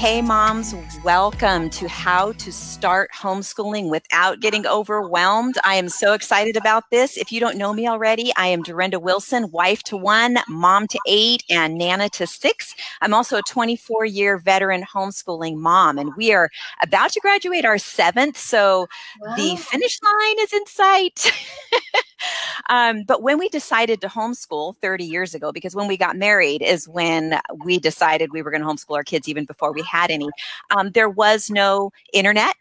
Hey moms, welcome to How to Start Homeschooling Without Getting Overwhelmed. I am so excited about this. If you don't know me already, I am Durenda Wilson, wife to one, mom to eight, and nana to six. I'm also a 24-year veteran homeschooling mom, and we are about to graduate our seventh, so The finish line is in sight. But when we decided to homeschool 30 years ago, because when we got married is when we decided we were going to homeschool our kids even before we had any, there was no internet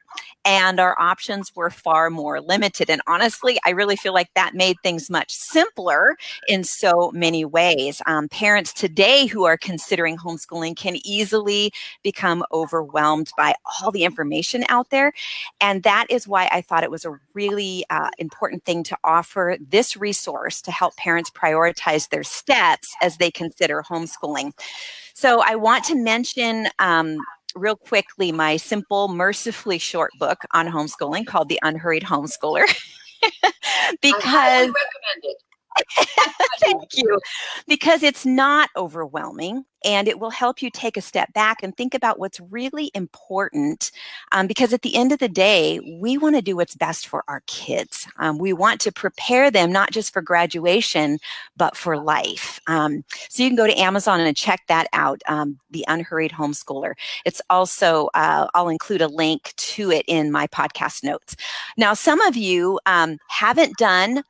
and our options were far more limited. And honestly, I really feel like that made things much simpler in so many ways. Parents today who are considering homeschooling can easily become overwhelmed by all the information out there. And that is why I thought it was a really important thing to offer this resource to help parents prioritize their steps as they consider homeschooling. So I want to mention real quickly my simple, mercifully short book on homeschooling called The Unhurried Homeschooler. Because I highly recommend it. Thank you. Because it's not overwhelming and it will help you take a step back and think about what's really important. Because at the end of the day, we want to do what's best for our kids. We want to prepare them not just for graduation, but for life. So you can go to Amazon and check that out, The Unhurried Homeschooler. It's also, I'll include a link to it in my podcast notes. Now, some of you haven't done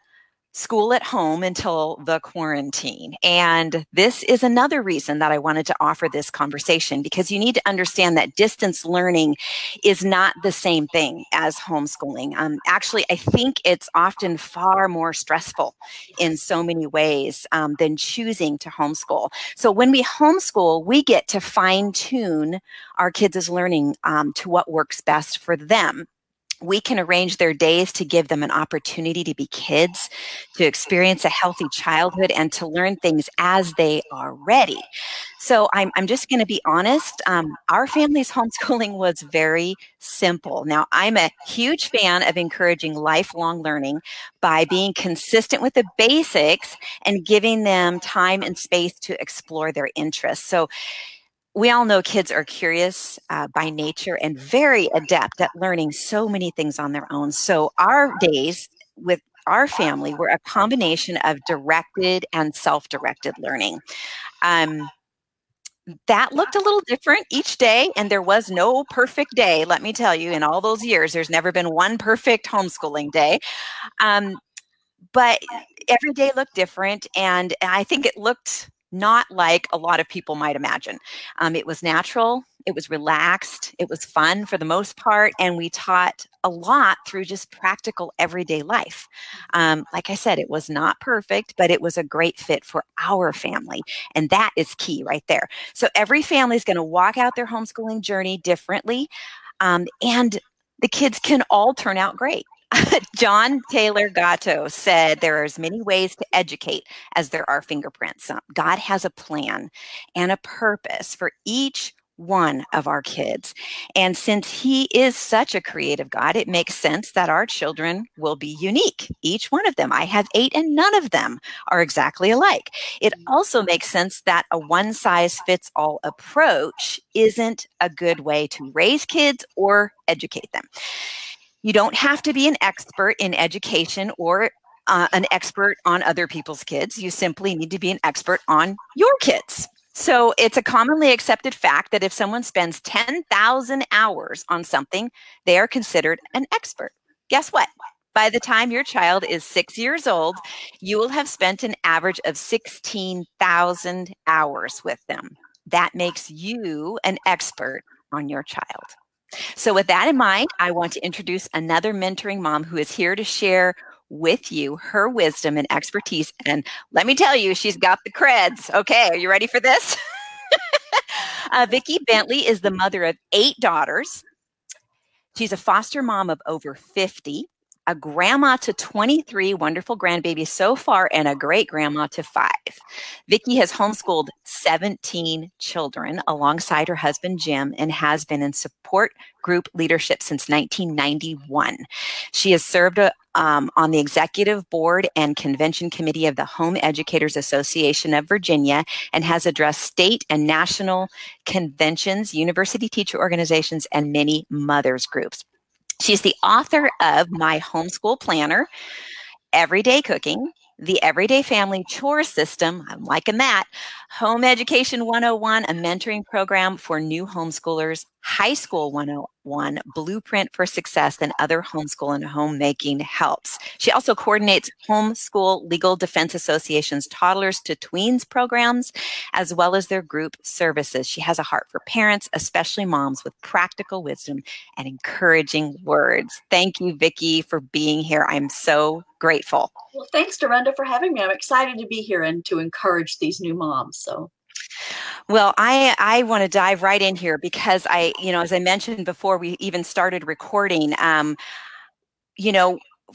school at home until the quarantine. And this is another reason that I wanted to offer this conversation, because you need to understand that distance learning is not the same thing as homeschooling. Actually, I think it's often far more stressful in so many ways than choosing to homeschool. So when we homeschool, we get to fine tune our kids' learning to what works best for them. We can arrange their days to give them an opportunity to be kids, to experience a healthy childhood, and to learn things as they are ready. So I'm just going to be honest. Our family's homeschooling was very simple. Now, I'm a huge fan of encouraging lifelong learning by being consistent with the basics and giving them time and space to explore their interests. So we all know kids are curious by nature and very adept at learning so many things on their own. So our days with our family were a combination of directed and self-directed learning. That looked a little different each day, and there was no perfect day. Let me tell you, in all those years, there's never been one perfect homeschooling day. But every day looked different, and I think it looked not like a lot of people might imagine. It was natural, it was relaxed, it was fun for the most part, and we taught a lot through just practical everyday life. Like I said, it was not perfect, but it was a great fit for our family, and that is key right there. So every family is going to walk out their homeschooling journey differently, and the kids can all turn out great. John Taylor Gatto said, "There are as many ways to educate as there are fingerprints. God has a plan and a purpose for each one of our kids. And since he is such a creative God, it makes sense that our children will be unique, each one of them. I have eight and none of them are exactly alike. It also makes sense that a one-size-fits-all approach isn't a good way to raise kids or educate them. You don't have to be an expert in education or an expert on other people's kids. You simply need to be an expert on your kids. So it's a commonly accepted fact that if someone spends 10,000 hours on something, they are considered an expert. Guess what? By the time your child is 6 years old, you will have spent an average of 16,000 hours with them. That makes you an expert on your child." So with that in mind, I want to introduce another mentoring mom who is here to share with you her wisdom and expertise. And let me tell you, she's got the creds. Okay, are you ready for this? Vicki Bentley is the mother of eight daughters. She's a foster mom of over 50. a grandma to 23 wonderful grandbabies so far, and a great grandma to 5. Vicki has homeschooled 17 children alongside her husband, Jim, and has been in support group leadership since 1991. She has served on the executive board and convention committee of the Home Educators Association of Virginia and has addressed state and national conventions, university teacher organizations, and many mothers groups. She's the author of My Homeschool Planner, Everyday Cooking, The Everyday Family Chore System, I'm liking that, Home Education 101, a mentoring program for new homeschoolers, High School 101, Blueprint for Success, and other homeschool and homemaking helps. She also coordinates Homeschool Legal Defense Association's Toddlers to Tweens programs, as well as their group services. She has a heart for parents, especially moms, with practical wisdom and encouraging words. Thank you, Vicki, for being here. I'm so grateful. Well, thanks, Durenda, for having me. I'm excited to be here and to encourage these new moms. So, well, I want to dive right in here because as I mentioned before we even started recording,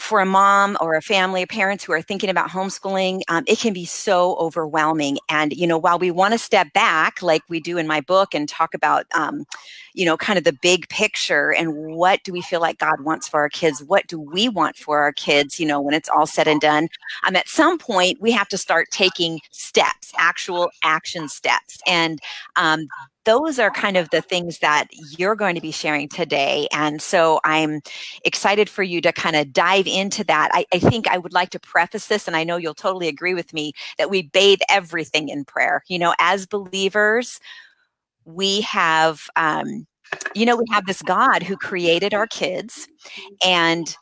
for a mom or a family, parents who are thinking about homeschooling, it can be so overwhelming. And, while we want to step back like we do in my book and talk about, kind of the big picture and what do we feel like God wants for our kids? What do we want for our kids, when it's all said and done? At some point, we have to start taking steps, actual action steps. And those are kind of the things that you're going to be sharing today. And so I'm excited for you to kind of dive into that. I think I would like to preface this, and I know you'll totally agree with me, that we bathe everything in prayer. As believers, we have, we have this God who created our kids, and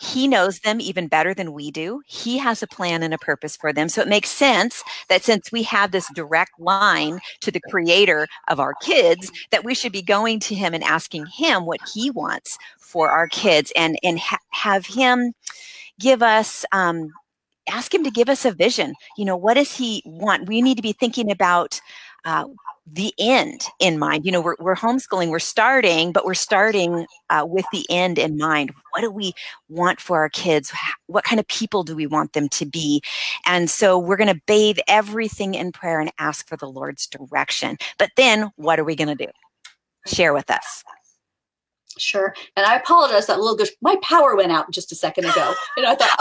he knows them even better than we do. He has a plan and a purpose for them. So it makes sense that since we have this direct line to the creator of our kids, that we should be going to him and asking him what he wants for our kids and have him give us, ask him to give us a vision. What does he want? We need to be thinking about the end in mind. We're homeschooling, we're starting with the end in mind. What do we want for our kids? What kind of people do we want them to be? And so we're going to bathe everything in prayer and ask for the Lord's direction. But then what are we going to do? Share with us. Sure. And I apologize that little, my power went out just a second ago. And I thought,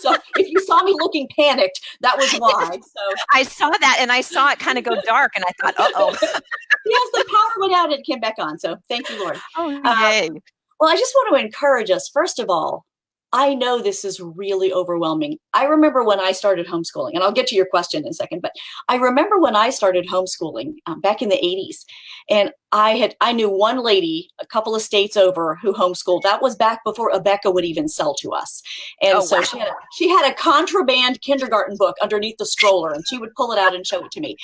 so if you saw me looking panicked, that was why. So I saw that, and I saw it kind of go dark, and I thought, uh-oh. Yes, the power went out and it came back on. So thank you, Lord. Well, I just want to encourage us. First of all, I know this is really overwhelming. I remember when I started homeschooling, and I'll get to your question in a second, but I remember when I started homeschooling back in the 80s, and I knew one lady a couple of states over who homeschooled. That was back before Abeka would even sell to us. And wow. She had a contraband kindergarten book underneath the stroller, and she would pull it out and show it to me.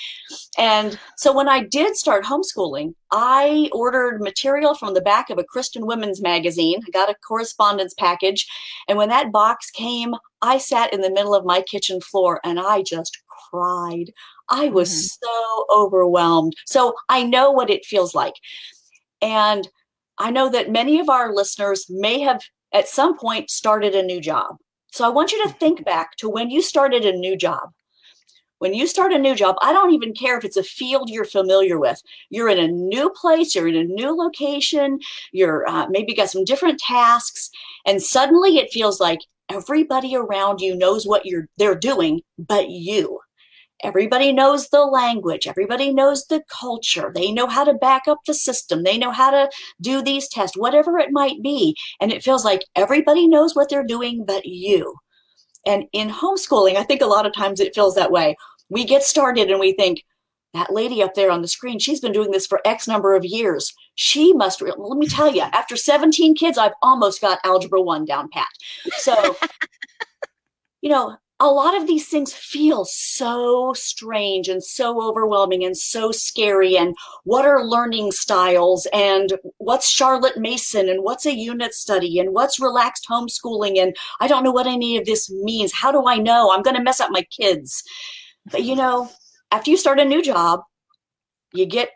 And so when I did start homeschooling, I ordered material from the back of a Christian women's magazine. I got a correspondence package. And when that box came, I sat in the middle of my kitchen floor and I just cried. I was so overwhelmed. So I know what it feels like. And I know that many of our listeners may have at some point started a new job. So I want you to think back to when you started a new job. When you start a new job, I don't even care if it's a field you're familiar with. You're in a new place, you're in a new location, you're maybe got some different tasks, and suddenly it feels like everybody around you knows what they're doing, but you. Everybody knows the language. Everybody knows the culture. They know how to back up the system. They know how to do these tests, whatever it might be. And it feels like everybody knows what they're doing but you. And in homeschooling, I think a lot of times it feels that way. We get started and we think, that lady up there on the screen, she's been doing this for X number of years. She must, let me tell you, after 17 kids, I've almost got Algebra 1 down pat. So, a lot of these things feel so strange and so overwhelming and so scary. And what are learning styles? And what's Charlotte Mason? And what's a unit study? And what's relaxed homeschooling? And I don't know what any of this means. How do I know? I'm going to mess up my kids. But, after you start a new job, you get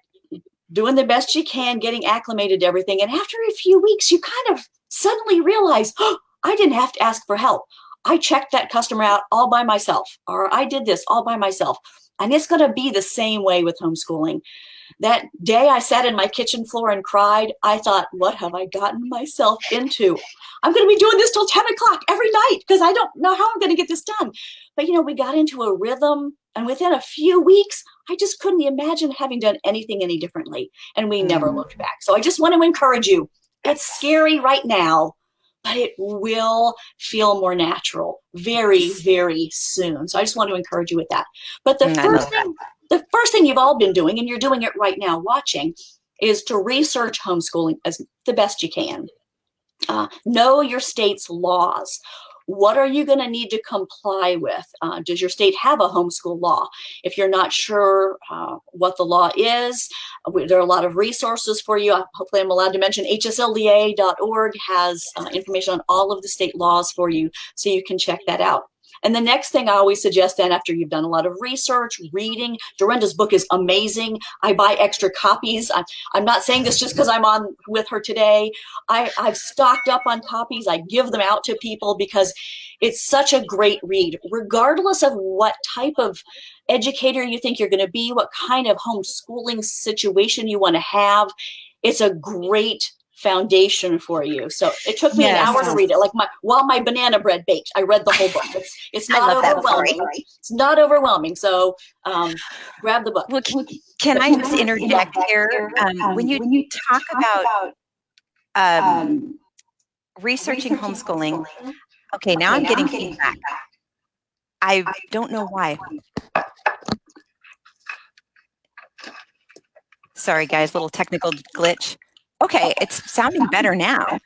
doing the best you can, getting acclimated to everything. And after a few weeks, you kind of suddenly realize, oh, I didn't have to ask for help. I checked that customer out all by myself, or I did this all by myself. And it's going to be the same way with homeschooling. That day I sat in my kitchen floor and cried, I thought, what have I gotten myself into? I'm going to be doing this till 10 o'clock every night because I don't know how I'm going to get this done. But, you know, we got into a rhythm. And within a few weeks, I just couldn't imagine having done anything any differently. And we never looked back. So I just want to encourage you. It's scary right now, but it will feel more natural very, very soon. So I just want to encourage you with that. But the first thing you've all been doing, and you're doing it right now watching, is to research homeschooling as the best you can. Know your state's laws. What are you going to need to comply with? Does your state have a homeschool law? If you're not sure what the law is, there are a lot of resources for you. Hopefully I'm allowed to mention hslda.org has information on all of the state laws for you, so you can check that out. And the next thing I always suggest then, after you've done a lot of research, reading, Durenda's book is amazing. I buy extra copies. I'm not saying this just because I'm on with her today. I've stocked up on copies. I give them out to people because it's such a great read. Regardless of what type of educator you think you're going to be, what kind of homeschooling situation you want to have, it's a great foundation for you. So it took me an hour to read it. Like while my banana bread baked, I read the whole book. It's not overwhelming. It's not overwhelming. So grab the book. Well, can I just interject here? When you talk about researching homeschooling, okay, now I'm getting feedback. I don't know why. Sorry, guys, little technical glitch. Okay, it's sounding better now.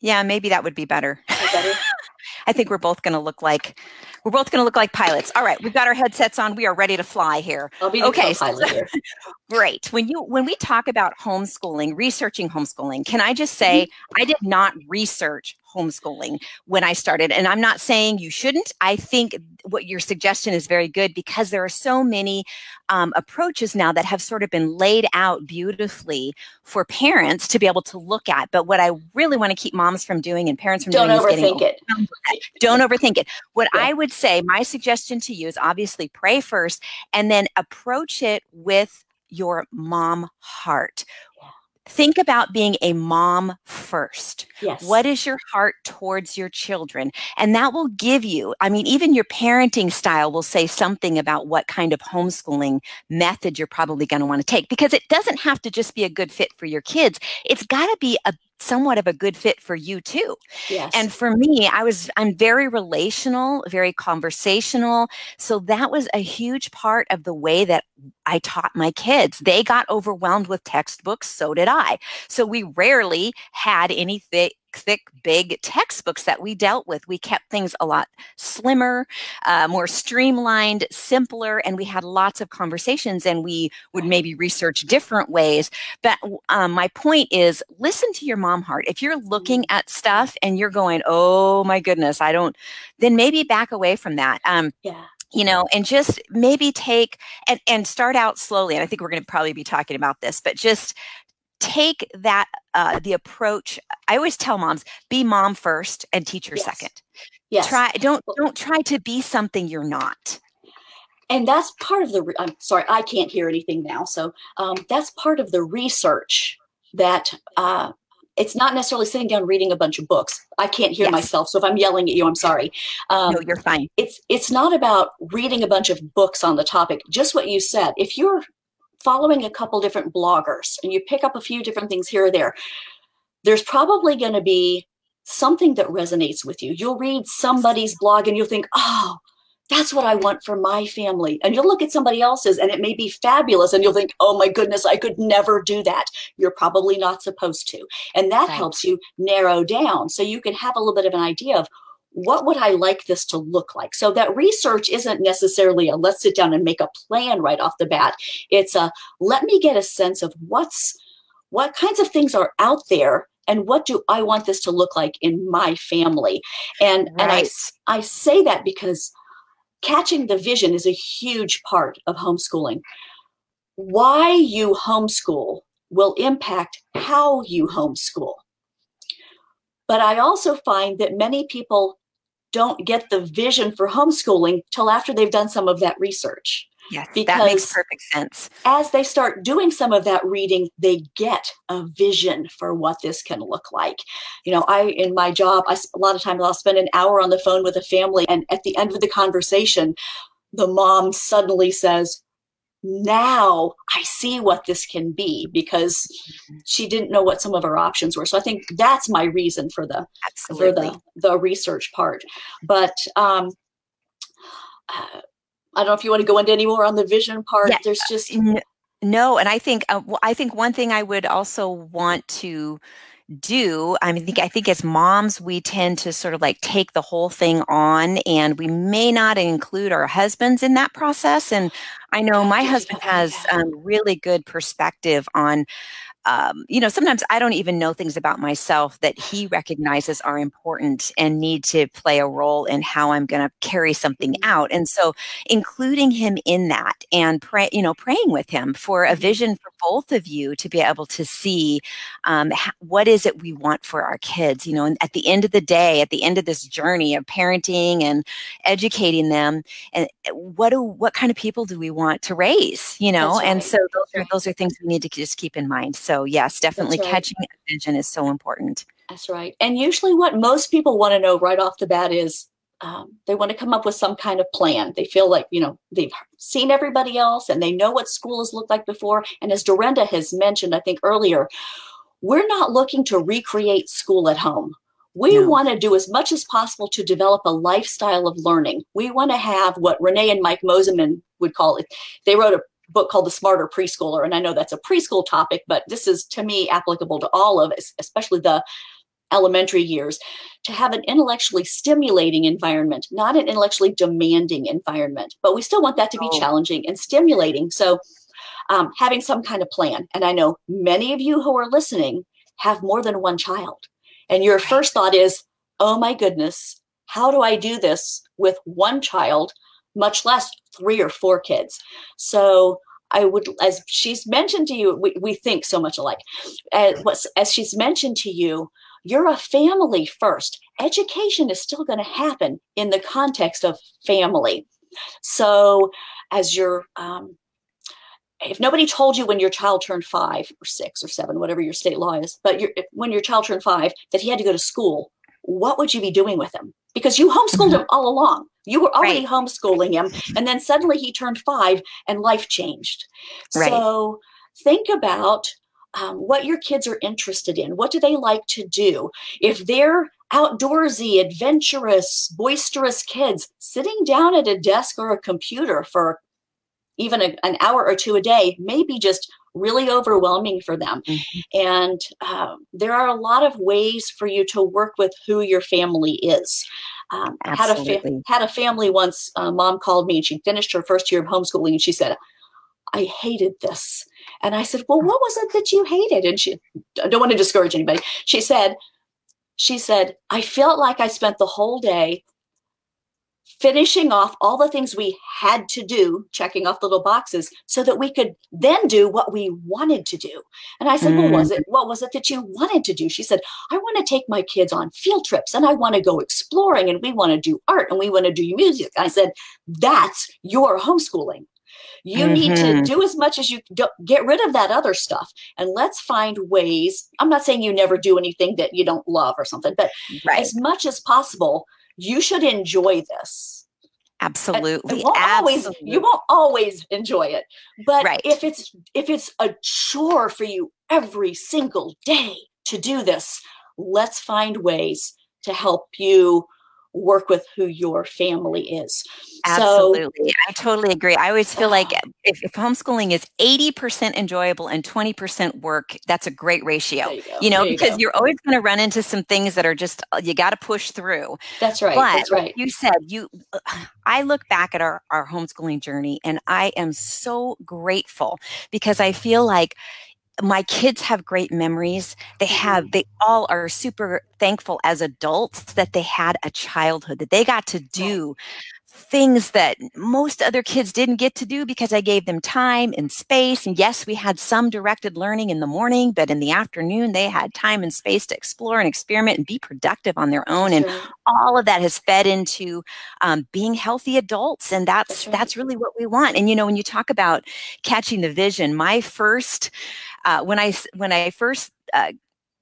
Yeah, maybe that would be better. I think we're both going to look like pilots. All right, we've got our headsets on. We are ready to fly here. I'll be the co-pilot here. Great. When we talk about homeschooling, researching homeschooling, can I just say I did not research homeschooling when I started, and I'm not saying you shouldn't. I think what your suggestion is very good because there are so many approaches now that have sort of been laid out beautifully for parents to be able to look at. But what I really want to keep moms from doing and parents from doing is getting overwhelmed. Don't overthink it. What I would say, my suggestion to you is obviously pray first and then approach it with your mom heart. Think about being a mom first. Yes. What is your heart towards your children? And that will give you, I mean, even your parenting style will say something about what kind of homeschooling method you're probably going to want to take, because it doesn't have to just be a good fit for your kids. It's got to be somewhat of a good fit for you too. Yes. And for me, I'm very relational, very conversational. So that was a huge part of the way that I taught my kids. They got overwhelmed with textbooks. So did I. So we rarely had any thick, big textbooks that we dealt with. We kept things a lot slimmer, more streamlined, simpler, and we had lots of conversations, and we would maybe research different ways. But my point is, listen to your mom heart. If you're looking at stuff and you're going, oh my goodness, I don't, then maybe back away from that. You know, and just maybe take and start out slowly. And I think we're going to probably be talking about this, but just take that, the approach. I always tell moms, be mom first and teacher second. Yes. Don't try to be something you're not. And that's part of the, I'm sorry, I can't hear anything now. So that's part of the research that it's not necessarily sitting down reading a bunch of books. I can't hear myself. So if I'm yelling at you, I'm sorry. No, you're fine. It's not about reading a bunch of books on the topic. Just what you said, if you're following a couple different bloggers and you pick up a few different things here or there, there's probably going to be something that resonates with you. You'll read somebody's blog and you'll think, oh, that's what I want for my family. And you'll look at somebody else's and it may be fabulous. And you'll think, oh my goodness, I could never do that. You're probably not supposed to. And that helps you narrow down so you can have a little bit of an idea of what would I like this to look like? So that research isn't necessarily a let's sit down and make a plan right off the bat. It's a let me get a sense of what kinds of things are out there and what do I want this to look like in my family? And I say that because catching the vision is a huge part of homeschooling. Why you homeschool will impact how you homeschool. But I also find that many people don't get the vision for homeschooling till after they've done some of that research. Yes, because that makes perfect sense. As they start doing some of that reading, they get a vision for what this can look like. You know, in my job, a lot of times I'll spend an hour on the phone with a family, and at the end of the conversation, the mom suddenly says, now I see what this can be, because she didn't know what some of her options were. So I think that's my reason for the for the research part. But I don't know if you want to go into any more on the vision part. Yeah. There's just no, and I think one thing I would also want to do, I think as moms, we tend to sort of like take the whole thing on, and we may not include our husbands in that process. And I know my husband has really good perspective on, you know, sometimes I don't even know things about myself that he recognizes are important and need to play a role in how I'm going to carry something out. And so including him in that and praying with him for a vision for both of you to be able to see what is it we want for our kids, you know, and at the end of the day, at the end of this journey of parenting and educating them, and what kind of people do we want to raise, you know? Right. And so those are things we need to just keep in mind. So yes, definitely catching a vision is so important. That's right. And usually what most people want to know right off the bat is they want to come up with some kind of plan. They feel like, you know, they've seen everybody else and they know what school has looked like before. And as Durenda has mentioned, I think earlier, we're not looking to recreate school at home. We want to do as much as possible to develop a lifestyle of learning. We want to have what Renee and Mike Moseman would call it. They wrote a book called The Smarter Preschooler. And I know that's a preschool topic, but this is, to me, applicable to all of us, especially the elementary years, to have an intellectually stimulating environment, not an intellectually demanding environment. But we still want that to be challenging and stimulating. So having some kind of plan. And I know many of you who are listening have more than one child. And your first thought is, oh my goodness, how do I do this with one child, much less 3 or 4 kids? So I would, as she's mentioned to you, we think so much alike. As she's mentioned to you, you're a family first. Education is still going to happen in the context of family. So as you're, if nobody told you when your child turned 5 or 6 or 7, whatever your state law is, but when your child turned 5, that he had to go to school, what would you be doing with him? Because you homeschooled him all along. You were already homeschooling him. And then suddenly he turned 5 and life changed. Right. So think about what your kids are interested in. What do they like to do? If they're outdoorsy, adventurous, boisterous kids, sitting down at a desk or a computer for even an hour or 2 a day may be just really overwhelming for them. Mm-hmm. And there are a lot of ways for you to work with who your family is. Had a family once, mom called me and she finished her first year of homeschooling and she said, I hated this. And I said, well, what was it that you hated? And she, I don't want to discourage anybody. She said, I felt like I spent the whole day finishing off all the things we had to do, checking off little boxes so that we could then do what we wanted to do. And I said, what was it that you wanted to do? She said, I want to take my kids on field trips and I want to go exploring and we want to do art and we want to do music. I said, that's your homeschooling. You need to do as much as you do, get rid of that other stuff. And let's find ways. I'm not saying you never do anything that you don't love or something, but as much as possible, you should enjoy this. Absolutely. You won't always enjoy it. But if it's a chore for you every single day to do this, let's find ways to help you work with who your family is. Absolutely. So, I totally agree. I always feel like if homeschooling is 80% enjoyable and 20% work, that's a great ratio, because you're always going to run into some things that are just, you got to push through. That's right. But that's right. Like you said, I look back at our homeschooling journey and I am so grateful because I feel like my kids have great memories. They all are super thankful as adults that they had a childhood, that they got to do things that most other kids didn't get to do because I gave them time and space. And yes, we had some directed learning in the morning, but in the afternoon, they had time and space to explore and experiment and be productive on their own. And all of that has fed into being healthy adults. And that's really what we want. And, you know, when you talk about catching the vision, my first, when I first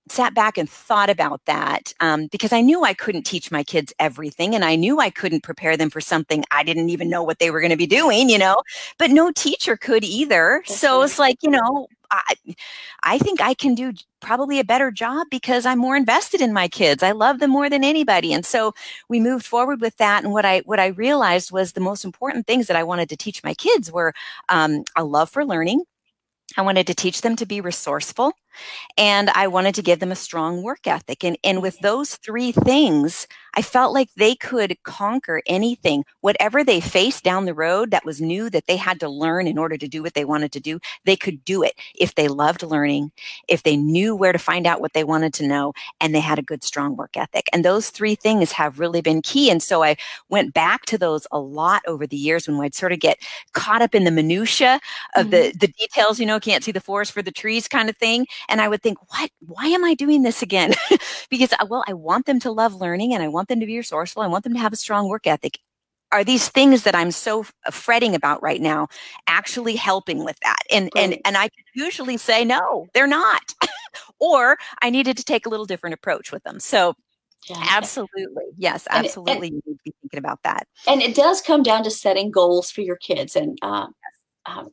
sat back and thought about that because I knew I couldn't teach my kids everything, and I knew I couldn't prepare them for something I didn't even know what they were going to be doing, you know, but no teacher could either. So it's like, you know, I think I can do probably a better job because I'm more invested in my kids. I love them more than anybody. And so we moved forward with that. And what I realized was the most important things that I wanted to teach my kids were a love for learning. I wanted to teach them to be resourceful, and I wanted to give them a strong work ethic. And with those three things, I felt like they could conquer anything. Whatever they faced down the road that was new that they had to learn in order to do what they wanted to do, they could do it if they loved learning, if they knew where to find out what they wanted to know, and they had a good, strong work ethic. And those three things have really been key. And so I went back to those a lot over the years when I'd sort of get caught up in the minutia of the details, you know, can't see the forest for the trees kind of thing. And I would think, why am I doing this again? Because, well, I want them to love learning, and I want them to be resourceful. I want them to have a strong work ethic. Are these things that I'm so fretting about right now actually helping with that? And I could usually say, no, they're not. Or I needed to take a little different approach with them. So absolutely. Yes, absolutely. You need to be thinking about that. And it does come down to setting goals for your kids. And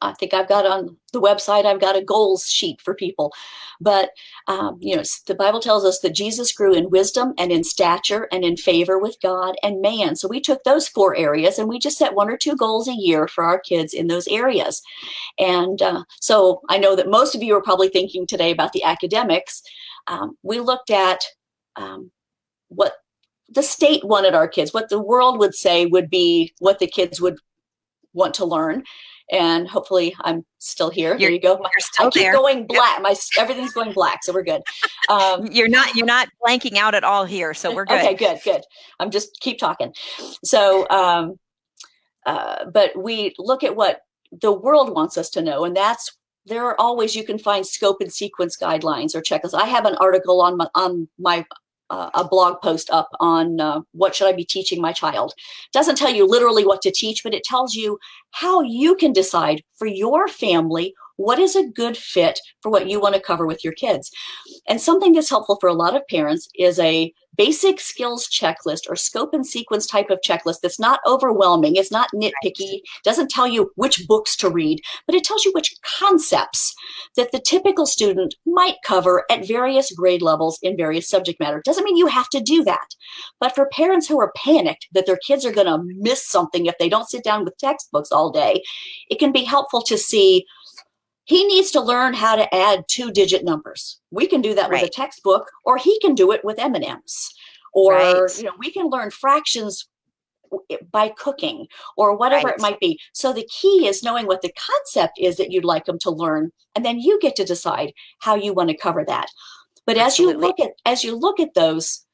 I think I've got on the website, I've got a goals sheet for people. But, you know, the Bible tells us that Jesus grew in wisdom and in stature and in favor with God and man. So we took those four areas and we just set one or two goals a year for our kids in those areas. And so I know that most of you are probably thinking today about the academics. We looked at what the state wanted our kids, what the world would say would be what the kids would want to learn. And hopefully I'm still here. There you go. Going black. Yep. Everything's going black. So we're good. You're not blanking out at all here. So we're good. Okay, good. I'm just keep talking. So, but we look at what the world wants us to know. And there are always, you can find scope and sequence guidelines or checklists. I have an article a blog post up on what should I be teaching my child. Doesn't tell you literally what to teach, but it tells you how you can decide for your family what is a good fit for what you want to cover with your kids. And something that's helpful for a lot of parents is a basic skills checklist or scope and sequence type of checklist that's not overwhelming. It's not nitpicky, doesn't tell you which books to read, but it tells you which concepts that the typical student might cover at various grade levels in various subject matter. Doesn't mean you have to do that. But for parents who are panicked that their kids are going to miss something if they don't sit down with textbooks all day, it can be helpful to see he needs to learn how to add 2-digit numbers. We can do that with a textbook, or he can do it with M&Ms, or you know, we can learn fractions by cooking or whatever it might be. So the key is knowing what the concept is that you'd like them to learn, and then you get to decide how you want to cover that. But as you look at those,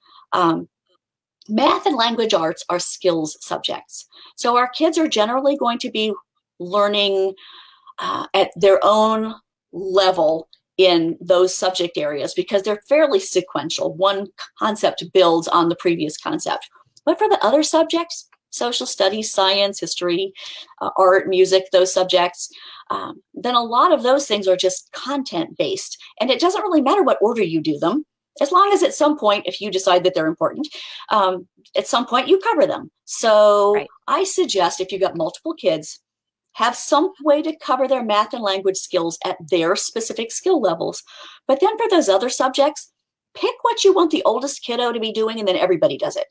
math and language arts are skills subjects. So our kids are generally going to be learning at their own level in those subject areas because they're fairly sequential. One concept builds on the previous concept. But for the other subjects, social studies, science, history, art, music, those subjects, then a lot of those things are just content-based. And it doesn't really matter what order you do them, as long as at some point, if you decide that they're important, at some point you cover them. So I suggest if you've got multiple kids, have some way to cover their math and language skills at their specific skill levels. But then for those other subjects, pick what you want the oldest kiddo to be doing, and then everybody does it.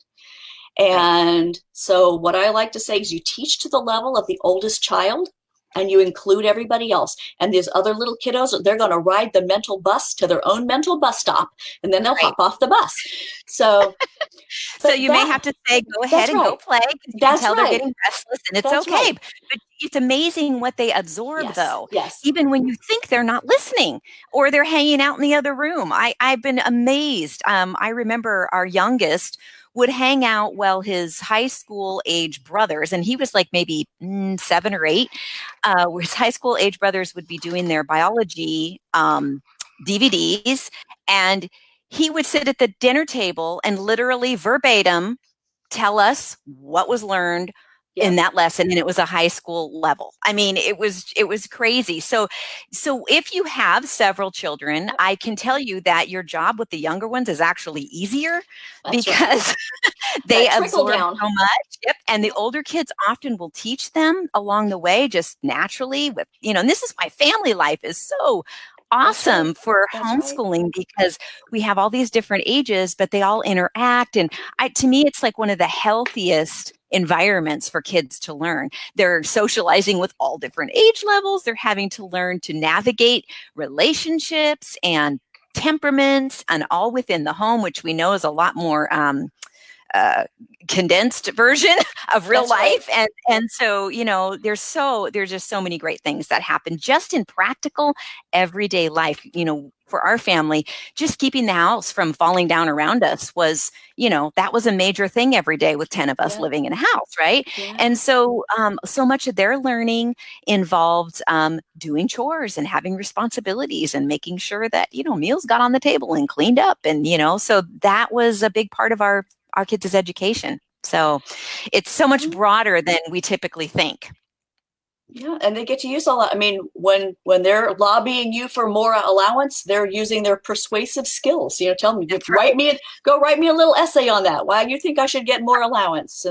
And so what I like to say is you teach to the level of the oldest child, and you include everybody else. And these other little kiddos, they're going to ride the mental bus to their own mental bus stop, and then they'll hop off the bus. So, so you may have to say, go ahead and go play. You can tell they're getting restless, and it's okay. But it's amazing what they absorb, though. Yes. Even when you think they're not listening or they're hanging out in the other room. I've been amazed. I remember our youngest would hang out while his high school age brothers, and he was like maybe 7 or 8, where his high school age brothers would be doing their biology DVDs, and he would sit at the dinner table and literally verbatim tell us what was learned in that lesson, and it was a high school level. I mean, it was crazy. So if you have several children, I can tell you that your job with the younger ones is actually easier because they absorb so much. Yep. And the older kids often will teach them along the way, just naturally with, you know, and this is why family life is so awesome for homeschooling, because we have all these different ages, but they all interact. And to me, it's like one of the healthiest environments for kids to learn. They're socializing with all different age levels. They're having to learn to navigate relationships and temperaments, and all within the home, which we know is a lot more condensed version of real life. And so, you know, there's just so many great things that happen just in practical everyday life. You know, for our family, just keeping the house from falling down around us was, you know, that was a major thing every day with 10 of us living in a house, right? Yeah. And so, so much of their learning involved doing chores and having responsibilities and making sure that, you know, meals got on the table and cleaned up. And, you know, so that was a big part of our kids' education. So it's so much broader than we typically think. Yeah, and they get to use a lot. I mean, when they're lobbying you for more allowance, they're using their persuasive skills. You know, tell them, write me a little essay on that. Why you think I should get more allowance?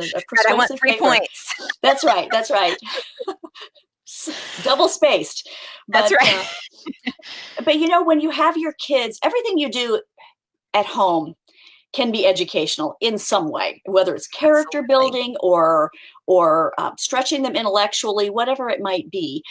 I want 3 points. That's right. Double spaced. That's right. But you know, when you have your kids, everything you do at home can be educational in some way, whether it's character building or stretching them intellectually, whatever it might be.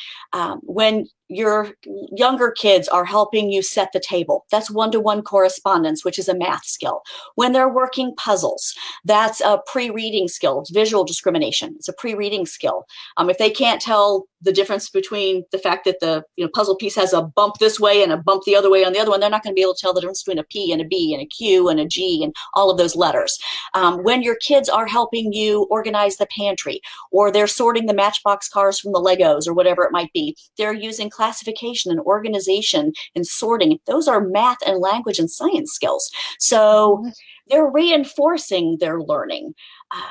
When your younger kids are helping you set the table, that's one-to-one correspondence, which is a math skill. When they're working puzzles, that's a pre-reading skill. It's visual discrimination. It's a pre-reading skill. If they can't tell the difference between the fact that the puzzle piece has a bump this way and a bump the other way on the other one, they're not going to be able to tell the difference between a P and a B and a Q and a G and all of those letters. When your kids are helping you organize the pantry, or they're sorting the Matchbox cars from the Legos or whatever it might be, they're using classification and organization and sorting. Those are math and language and science skills. So they're reinforcing their learning.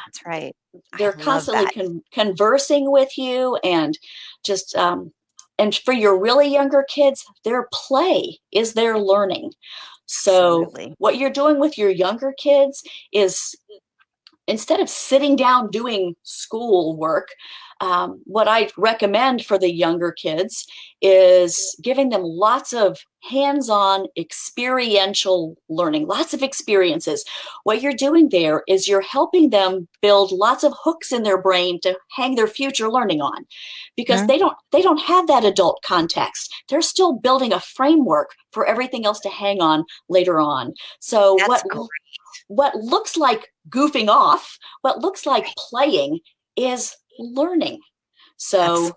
That's right. They're constantly conversing with you, and just, and for your really younger kids, their play is their learning. So what you're doing with your younger kids is, instead of sitting down doing school work, what I recommend for the younger kids is giving them lots of hands-on experiential learning, lots of experiences. What you're doing there is you're helping them build lots of hooks in their brain to hang their future learning on, because they don't have that adult context. They're still building a framework for everything else to hang on later on. So what looks like goofing off, what looks like playing is learning. So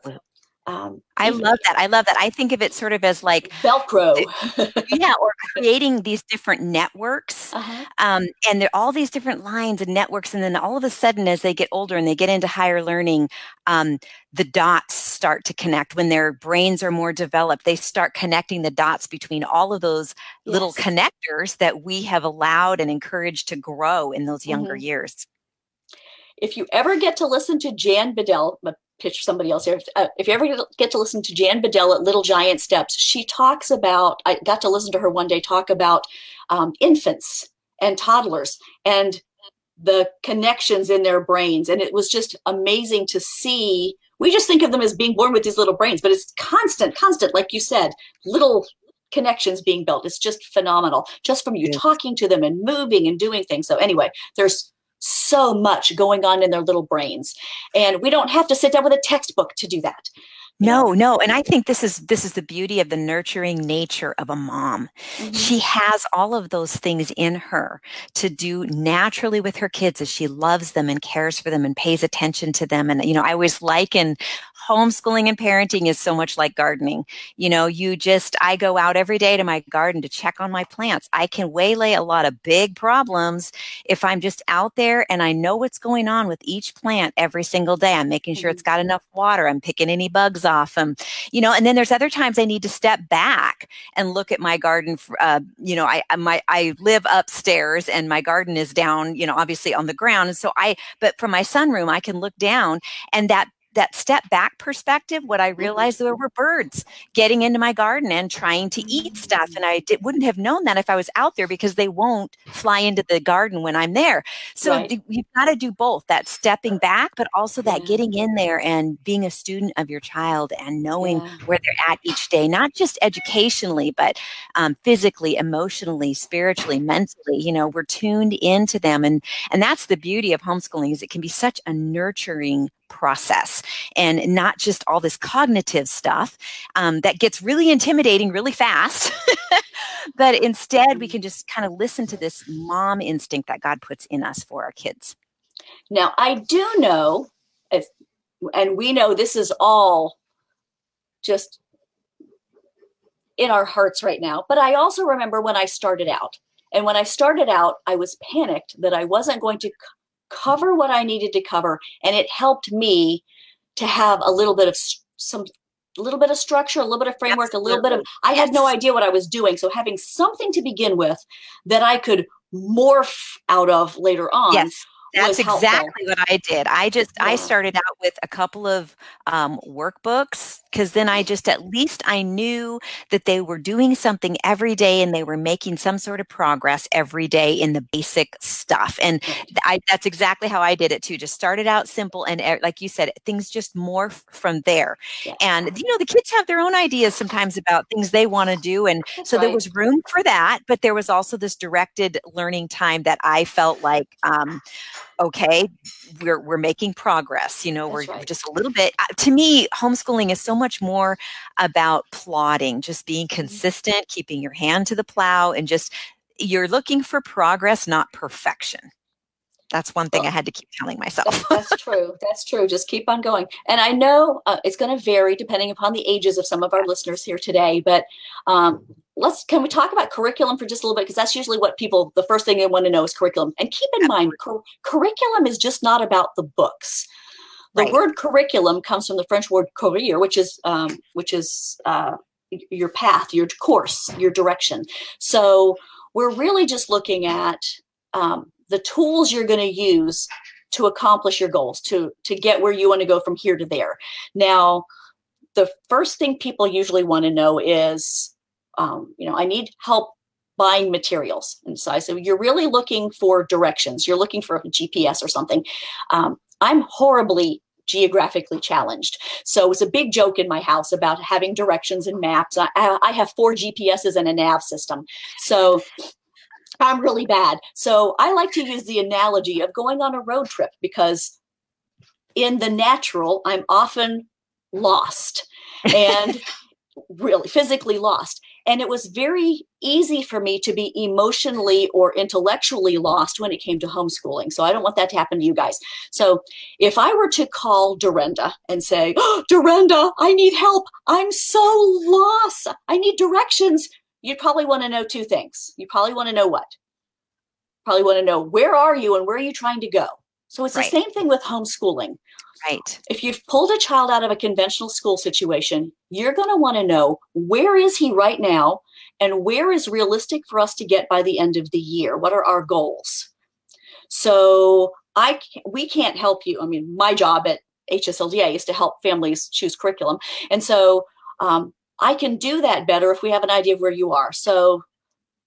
I love that. I think of it sort of as like Velcro. Or creating these different networks. And there are all these different lines and networks. And then all of a sudden, as they get older and they get into higher learning, the dots start to connect. When their brains are more developed, they start connecting the dots between all of those little connectors that we have allowed and encouraged to grow in those younger years. If you ever get to listen to Jan Bedell, pitch somebody else here. If you ever get to listen to Jan Bedell at Little Giant Steps, she talks about, I got to listen to her one day talk about infants and toddlers and the connections in their brains. And it was just amazing to see. We just think of them as being born with these little brains, but it's constant, like you said, little connections being built. It's just phenomenal, just from you talking to them and moving and doing things. So anyway, there's so much going on in their little brains, and we don't have to sit down with a textbook to do that. No. And I think this is the beauty of the nurturing nature of a mom. Mm-hmm. She has all of those things in her to do naturally with her kids as she loves them and cares for them and pays attention to them. And, you know, I always liken homeschooling and parenting is so much like gardening. You know, I go out every day to my garden to check on my plants. I can waylay a lot of big problems if I'm just out there and I know what's going on with each plant every single day. I'm making sure it's got enough water. I'm picking any bugs off them, you know, and then there's other times I need to step back and look at my garden. You know, I live upstairs and my garden is down, you know, obviously on the ground. And so but from my sunroom, I can look down, and that step back perspective, what I realized there were birds getting into my garden and trying to eat stuff. And I wouldn't have known that if I was out there, because they won't fly into the garden when I'm there. So You've got to do both, that stepping back, but also that getting in there and being a student of your child and knowing where they're at each day, not just educationally, but physically, emotionally, spiritually, mentally. You know, we're tuned into them. And that's the beauty of homeschooling, is it can be such a nurturing process, and not just all this cognitive stuff that gets really intimidating really fast. But instead, we can just kind of listen to this mom instinct that God puts in us for our kids. Now, I do know, and we know this is all just in our hearts right now, but I also remember when I started out. And when I started out, I was panicked that I wasn't going to cover what I needed to cover, and it helped me to have a little bit of structure, a little bit of framework, a little bit of, I had no idea what I was doing. So having something to begin with that I could morph out of later on. Yes. That's exactly what I did. I started out with a couple of workbooks, because then at least I knew that they were doing something every day and they were making some sort of progress every day in the basic stuff. And that's exactly how I did it too. Just started out simple. And like you said, things just morph from there. Yeah. And, you know, the kids have their own ideas sometimes about things they want to do. And There was room for that. But there was also this directed learning time that I felt like, okay, we're making progress. You know, we're just a little bit. To me, homeschooling is so much more about plodding, just being consistent, keeping your hand to the plow, and just you're looking for progress, not perfection. That's one thing I had to keep telling myself. That's true. That's true. Just keep on going. And I know it's going to vary depending upon the ages of some of our listeners here today, but can we talk about curriculum for just a little bit? Because that's usually what people, the first thing they want to know is curriculum. And keep in mind, curriculum is just not about the books. The word curriculum comes from the French word "courir," which is your path, your course, your direction. So we're really just looking at the tools you're going to use to accomplish your goals, to get where you want to go from here to there. Now, the first thing people usually want to know is, you know, I need help buying materials. And so you're really looking for directions. You're looking for a GPS or something. I'm horribly geographically challenged. So it was a big joke in my house about having directions and maps. I have 4 GPSs and a nav system. So I'm really bad. So I like to use the analogy of going on a road trip, because in the natural, I'm often lost and really physically lost. And it was very easy for me to be emotionally or intellectually lost when it came to homeschooling. So I don't want that to happen to you guys. So if I were to call Durenda and say, "Oh, Durenda, I need help. I'm so lost. I need directions." You'd probably want to know 2 things. You probably want to know what? Probably want to know, where are you and where are you trying to go? So it's the same thing with homeschooling. Right. If you've pulled a child out of a conventional school situation, you're going to want to know, where is he right now and where is realistic for us to get by the end of the year? What are our goals? So we can't help you. I mean, my job at HSLDA is to help families choose curriculum. And so I can do that better if we have an idea of where you are. So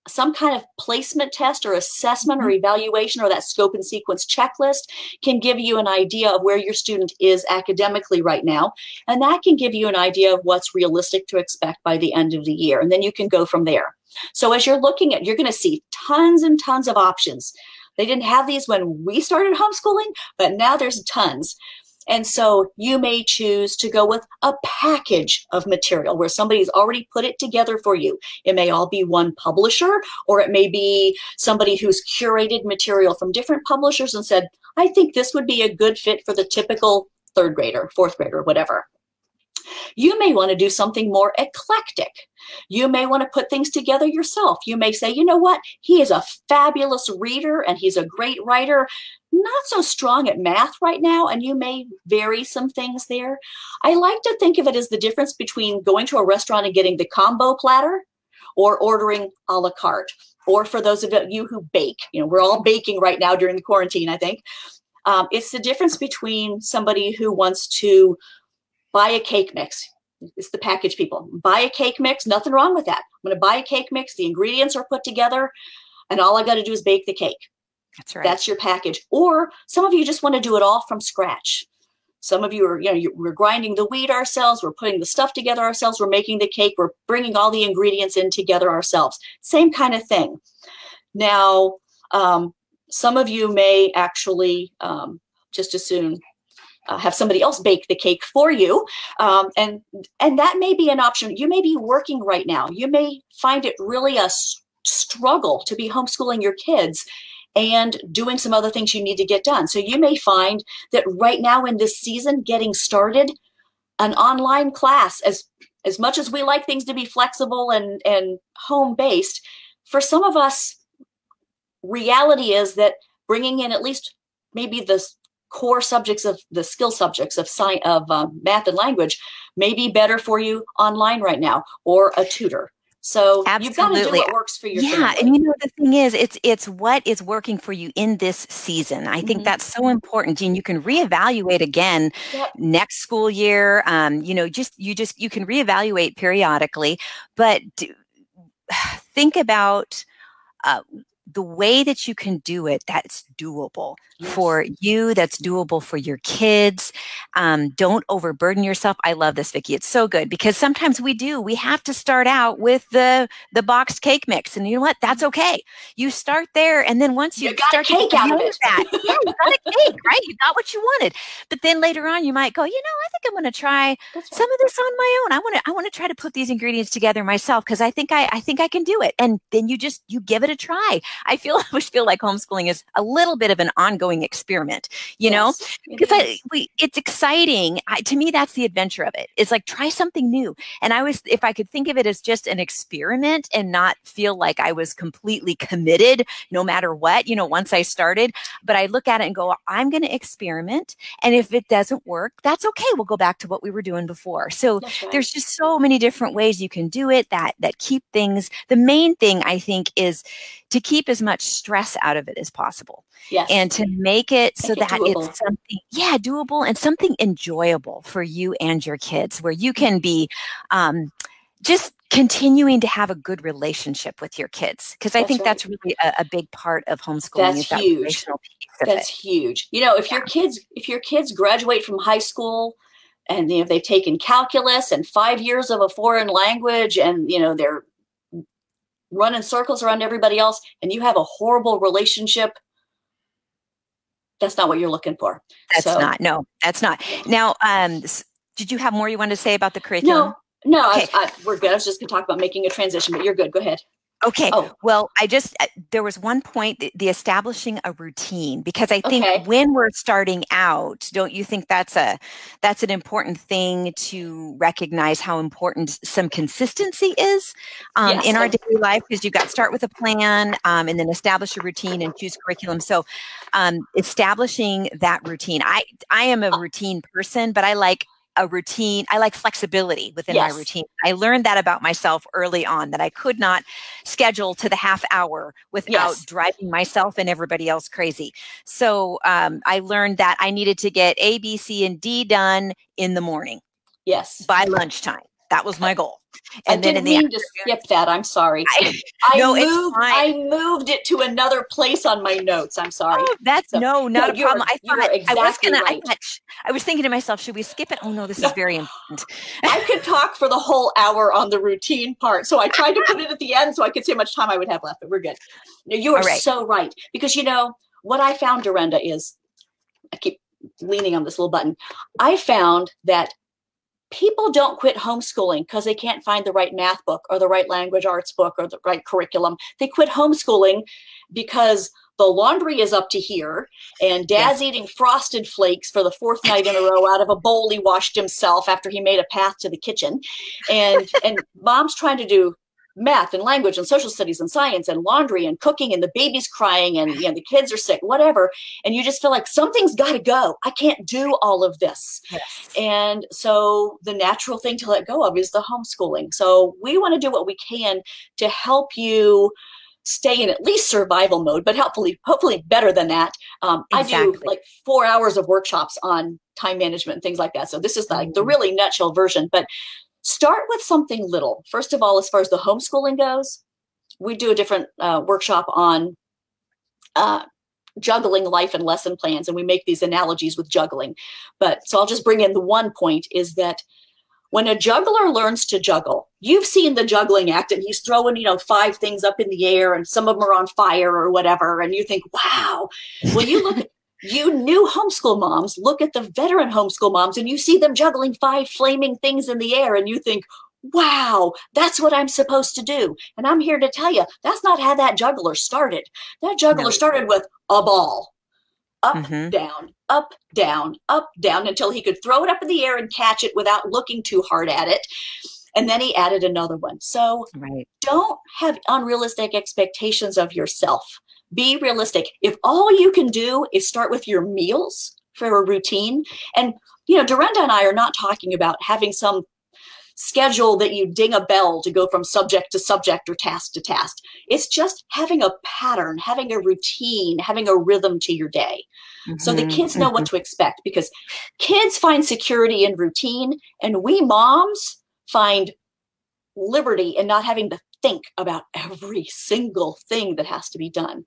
some kind of placement test or assessment or evaluation, or that scope and sequence checklist, can give you an idea of where your student is academically right now. And that can give you an idea of what's realistic to expect by the end of the year. And then you can go from there. So as you're looking at, you're going to see tons and tons of options. They didn't have these when we started homeschooling, but now there's tons. And so you may choose to go with a package of material where somebody's already put it together for you. It may all be one publisher, or it may be somebody who's curated material from different publishers and said, I think this would be a good fit for the typical third grader, fourth grader, whatever. You may want to do something more eclectic. You may want to put things together yourself. You may say, you know what? He is a fabulous reader and he's a great writer. Not so strong at math right now, and you may vary some things there. I like to think of it as the difference between going to a restaurant and getting the combo platter or ordering a la carte. Or for those of you who bake, you know, we're all baking right now during the quarantine, I think. It's the difference between somebody who wants to buy a cake mix. It's the package people. Buy a cake mix. Nothing wrong with that. I'm going to buy a cake mix. The ingredients are put together, and all I got to do is bake the cake. That's right. That's your package. Or some of you just want to do it all from scratch. Some of you are, you know, we're grinding the wheat ourselves. We're putting the stuff together ourselves. We're making the cake. We're bringing all the ingredients in together ourselves. Same kind of thing. Now, some of you may actually just as soon have somebody else bake the cake for you. And that may be an option. You may be working right now. You may find it really a struggle to be homeschooling your kids and doing some other things you need to get done. So you may find that right now in this season, getting started, an online class, as much as we like things to be flexible and home-based, for some of us, reality is that bringing in at least maybe the core subjects of the skill subjects of science, of math and language may be better for you online right now, or a tutor. So Absolutely. You've got to do what works for your family. Yeah, and you know, the thing is, it's what is working for you in this season. I think that's so important, Jean. You can reevaluate again next school year. You can reevaluate periodically, but think about the way that you can do it, that's doable for you, that's doable for your kids. Don't overburden yourself. I love this, Vicki. It's so good, because sometimes we have to start out with the boxed cake mix. And you know what? That's okay. You start there. And then once you got start a cake out of it, you got a cake, right? You got what you wanted. But then later on, you might go, you know, I think I'm going to try some of this on my own. I want to try to put these ingredients together myself, because I think I can do it. And then you give it a try. I always feel like homeschooling is a little bit of an ongoing experiment, you know, because it's exciting. To me, that's the adventure of it. It's like, try something new. And I was, if I could think of it as just an experiment and not feel like I was completely committed, no matter what, you know, once I started, but I look at it and go, I'm going to experiment. And if it doesn't work, that's okay. We'll go back to what we were doing before. So there's just so many different ways you can do it that keep things. The main thing, I think, is to keep as much stress out of it as possible. Yes. And to make it so that it's something doable and something enjoyable for you and your kids, where you can be just continuing to have a good relationship with your kids. Because I think that's really a big part of homeschooling. That's huge. Relational piece of that's it. Huge. You know, if your kids graduate from high school, and you know, they've taken calculus and 5 years of a foreign language, and you know, they're running circles around everybody else, and you have a horrible relationship, that's not what you're looking for. That's not. Now, did you have more you wanted to say about the curriculum? No, okay. We're good. I was just going to talk about making a transition, but you're good. Go ahead. Okay. Oh. Well, there was one point, the establishing a routine, because I think when we're starting out, don't you think that's an important thing to recognize, how important some consistency is in our daily life? Because you've got to start with a plan and then establish a routine and choose curriculum. So establishing that routine, I am a routine person, but I like a routine. I like flexibility within my routine. I learned that about myself early on, that I could not schedule to the half hour without driving myself and everybody else crazy. So I learned that I needed to get A, B, C, and D done in the morning. Yes. By lunchtime. That was my goal. And I didn't mean to skip that. I'm sorry. I moved it to another place on my notes. I'm sorry. Oh, not a problem. I was thinking to myself, should we skip it? Oh no, this is very important. I could talk for the whole hour on the routine part. So I tried to put it at the end so I could see how much time I would have left, but we're good. No, you are so right. Because you know, what I found, Durenda, is I keep leaning on this little button, I found that people don't quit homeschooling because they can't find the right math book or the right language arts book or the right curriculum. They quit homeschooling because the laundry is up to here and dad's eating Frosted Flakes for the fourth night in a row out of a bowl he washed himself after he made a path to the kitchen. And mom's trying to do math and language and social studies and science and laundry and cooking and the baby's crying and the kids are sick, whatever. And you just feel like something's got to go. I can't do all of this. Yes. And so the natural thing to let go of is the homeschooling. So we want to do what we can to help you stay in at least survival mode, but hopefully better than that. Exactly. I do like 4 hours of workshops on time management and things like that. So this is like the really nutshell version, but start with something little. First of all, as far as the homeschooling goes, we do a different workshop on juggling life and lesson plans, and we make these analogies with juggling. But so I'll just bring in the one point is that when a juggler learns to juggle, you've seen the juggling act, and he's throwing, 5 things up in the air, and some of them are on fire or whatever, and you think, wow. Well, you look at you new homeschool moms look at the veteran homeschool moms and you see them juggling 5 flaming things in the air and you think, wow, that's what I'm supposed to do. And I'm here to tell you, that's not how that juggler started. That juggler started with a ball, up, down, up, down, up, down, until he could throw it up in the air and catch it without looking too hard at it. And then he added another one. So don't have unrealistic expectations of yourself. Be realistic. If all you can do is start with your meals for a routine, and Durenda and I are not talking about having some schedule that you ding a bell to go from subject to subject or task to task. It's just having a pattern, having a routine, having a rhythm to your day. So the kids know what to expect, because kids find security in routine, and we moms find liberty in not having to think about every single thing that has to be done.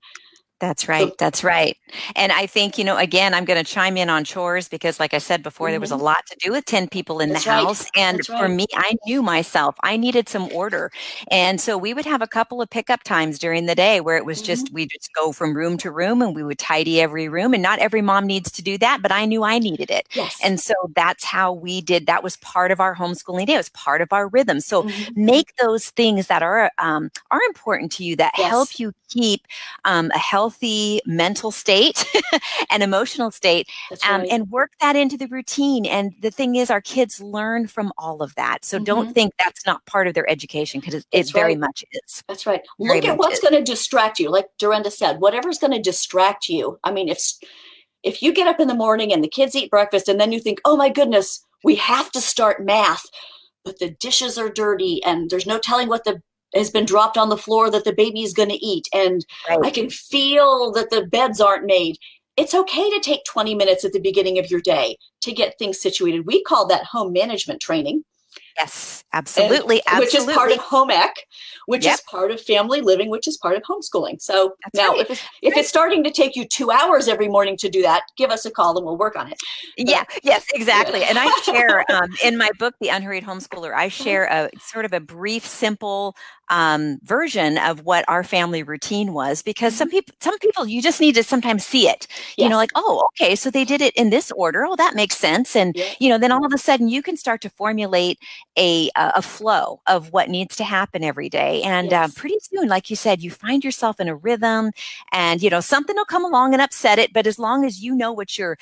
That's right. That's right. And I think, again, I'm going to chime in on chores because, like I said before, there was a lot to do with 10 people in the house. And for me, I knew myself. I needed some order. And so we would have a couple of pickup times during the day where it was just, we just go from room to room and we would tidy every room. And not every mom needs to do that, but I knew I needed it. Yes. And so that's how we did. That was part of our homeschooling day. It was part of our rhythm. So make those things that are important to you that help you keep a healthy mental state and emotional state, and work that into the routine. And the thing is, our kids learn from all of that. So don't think that's not part of their education, because it very much is. That's right. Look at what's going to distract you. Like Durenda said, whatever's going to distract you. I mean, if you get up in the morning and the kids eat breakfast and then you think, oh my goodness, we have to start math, but the dishes are dirty and there's no telling what the has been dropped on the floor that the baby is going to eat. And I can feel that the beds aren't made. It's okay to take 20 minutes at the beginning of your day to get things situated. We call that home management training. Yes, absolutely. Which is part of home ec, which is part of family living, which is part of homeschooling. So if it's starting to take you 2 hours every morning to do that, give us a call and we'll work on it. Yes, exactly. Yeah. And I share in my book, The Unhurried Homeschooler, I share a sort of a brief, simple version of what our family routine was, because some people you just need to sometimes see it, like, oh, okay, so they did it in this order. Oh, that makes sense. And, then all of a sudden you can start to formulate a flow of what needs to happen every day. And pretty soon, like you said, you find yourself in a rhythm, and, something will come along and upset it. But as long as you know what your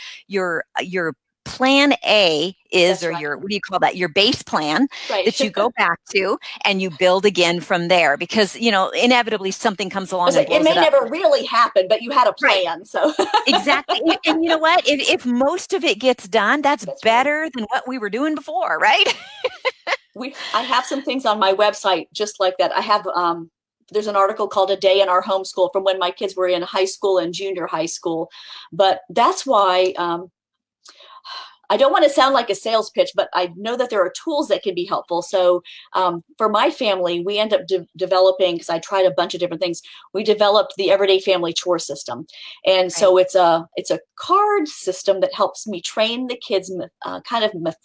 plan A is, your, what do you call that? Your base plan that you go back to, and you build again from there, because, inevitably something comes along. Like, it may never really happen, but you had a plan. Right. So exactly. And you know what, if most of it gets done, that's better than what we were doing before. Right. I have some things on my website, just like that. I have, there's an article called A Day in Our Homeschool from when my kids were in high school and junior high school, but that's why, I don't want to sound like a sales pitch, but I know that there are tools that can be helpful. So for my family, we end up developing, because I tried a bunch of different things, we developed the Everyday Family Chore System. And right. So it's a card system that helps me train the kids a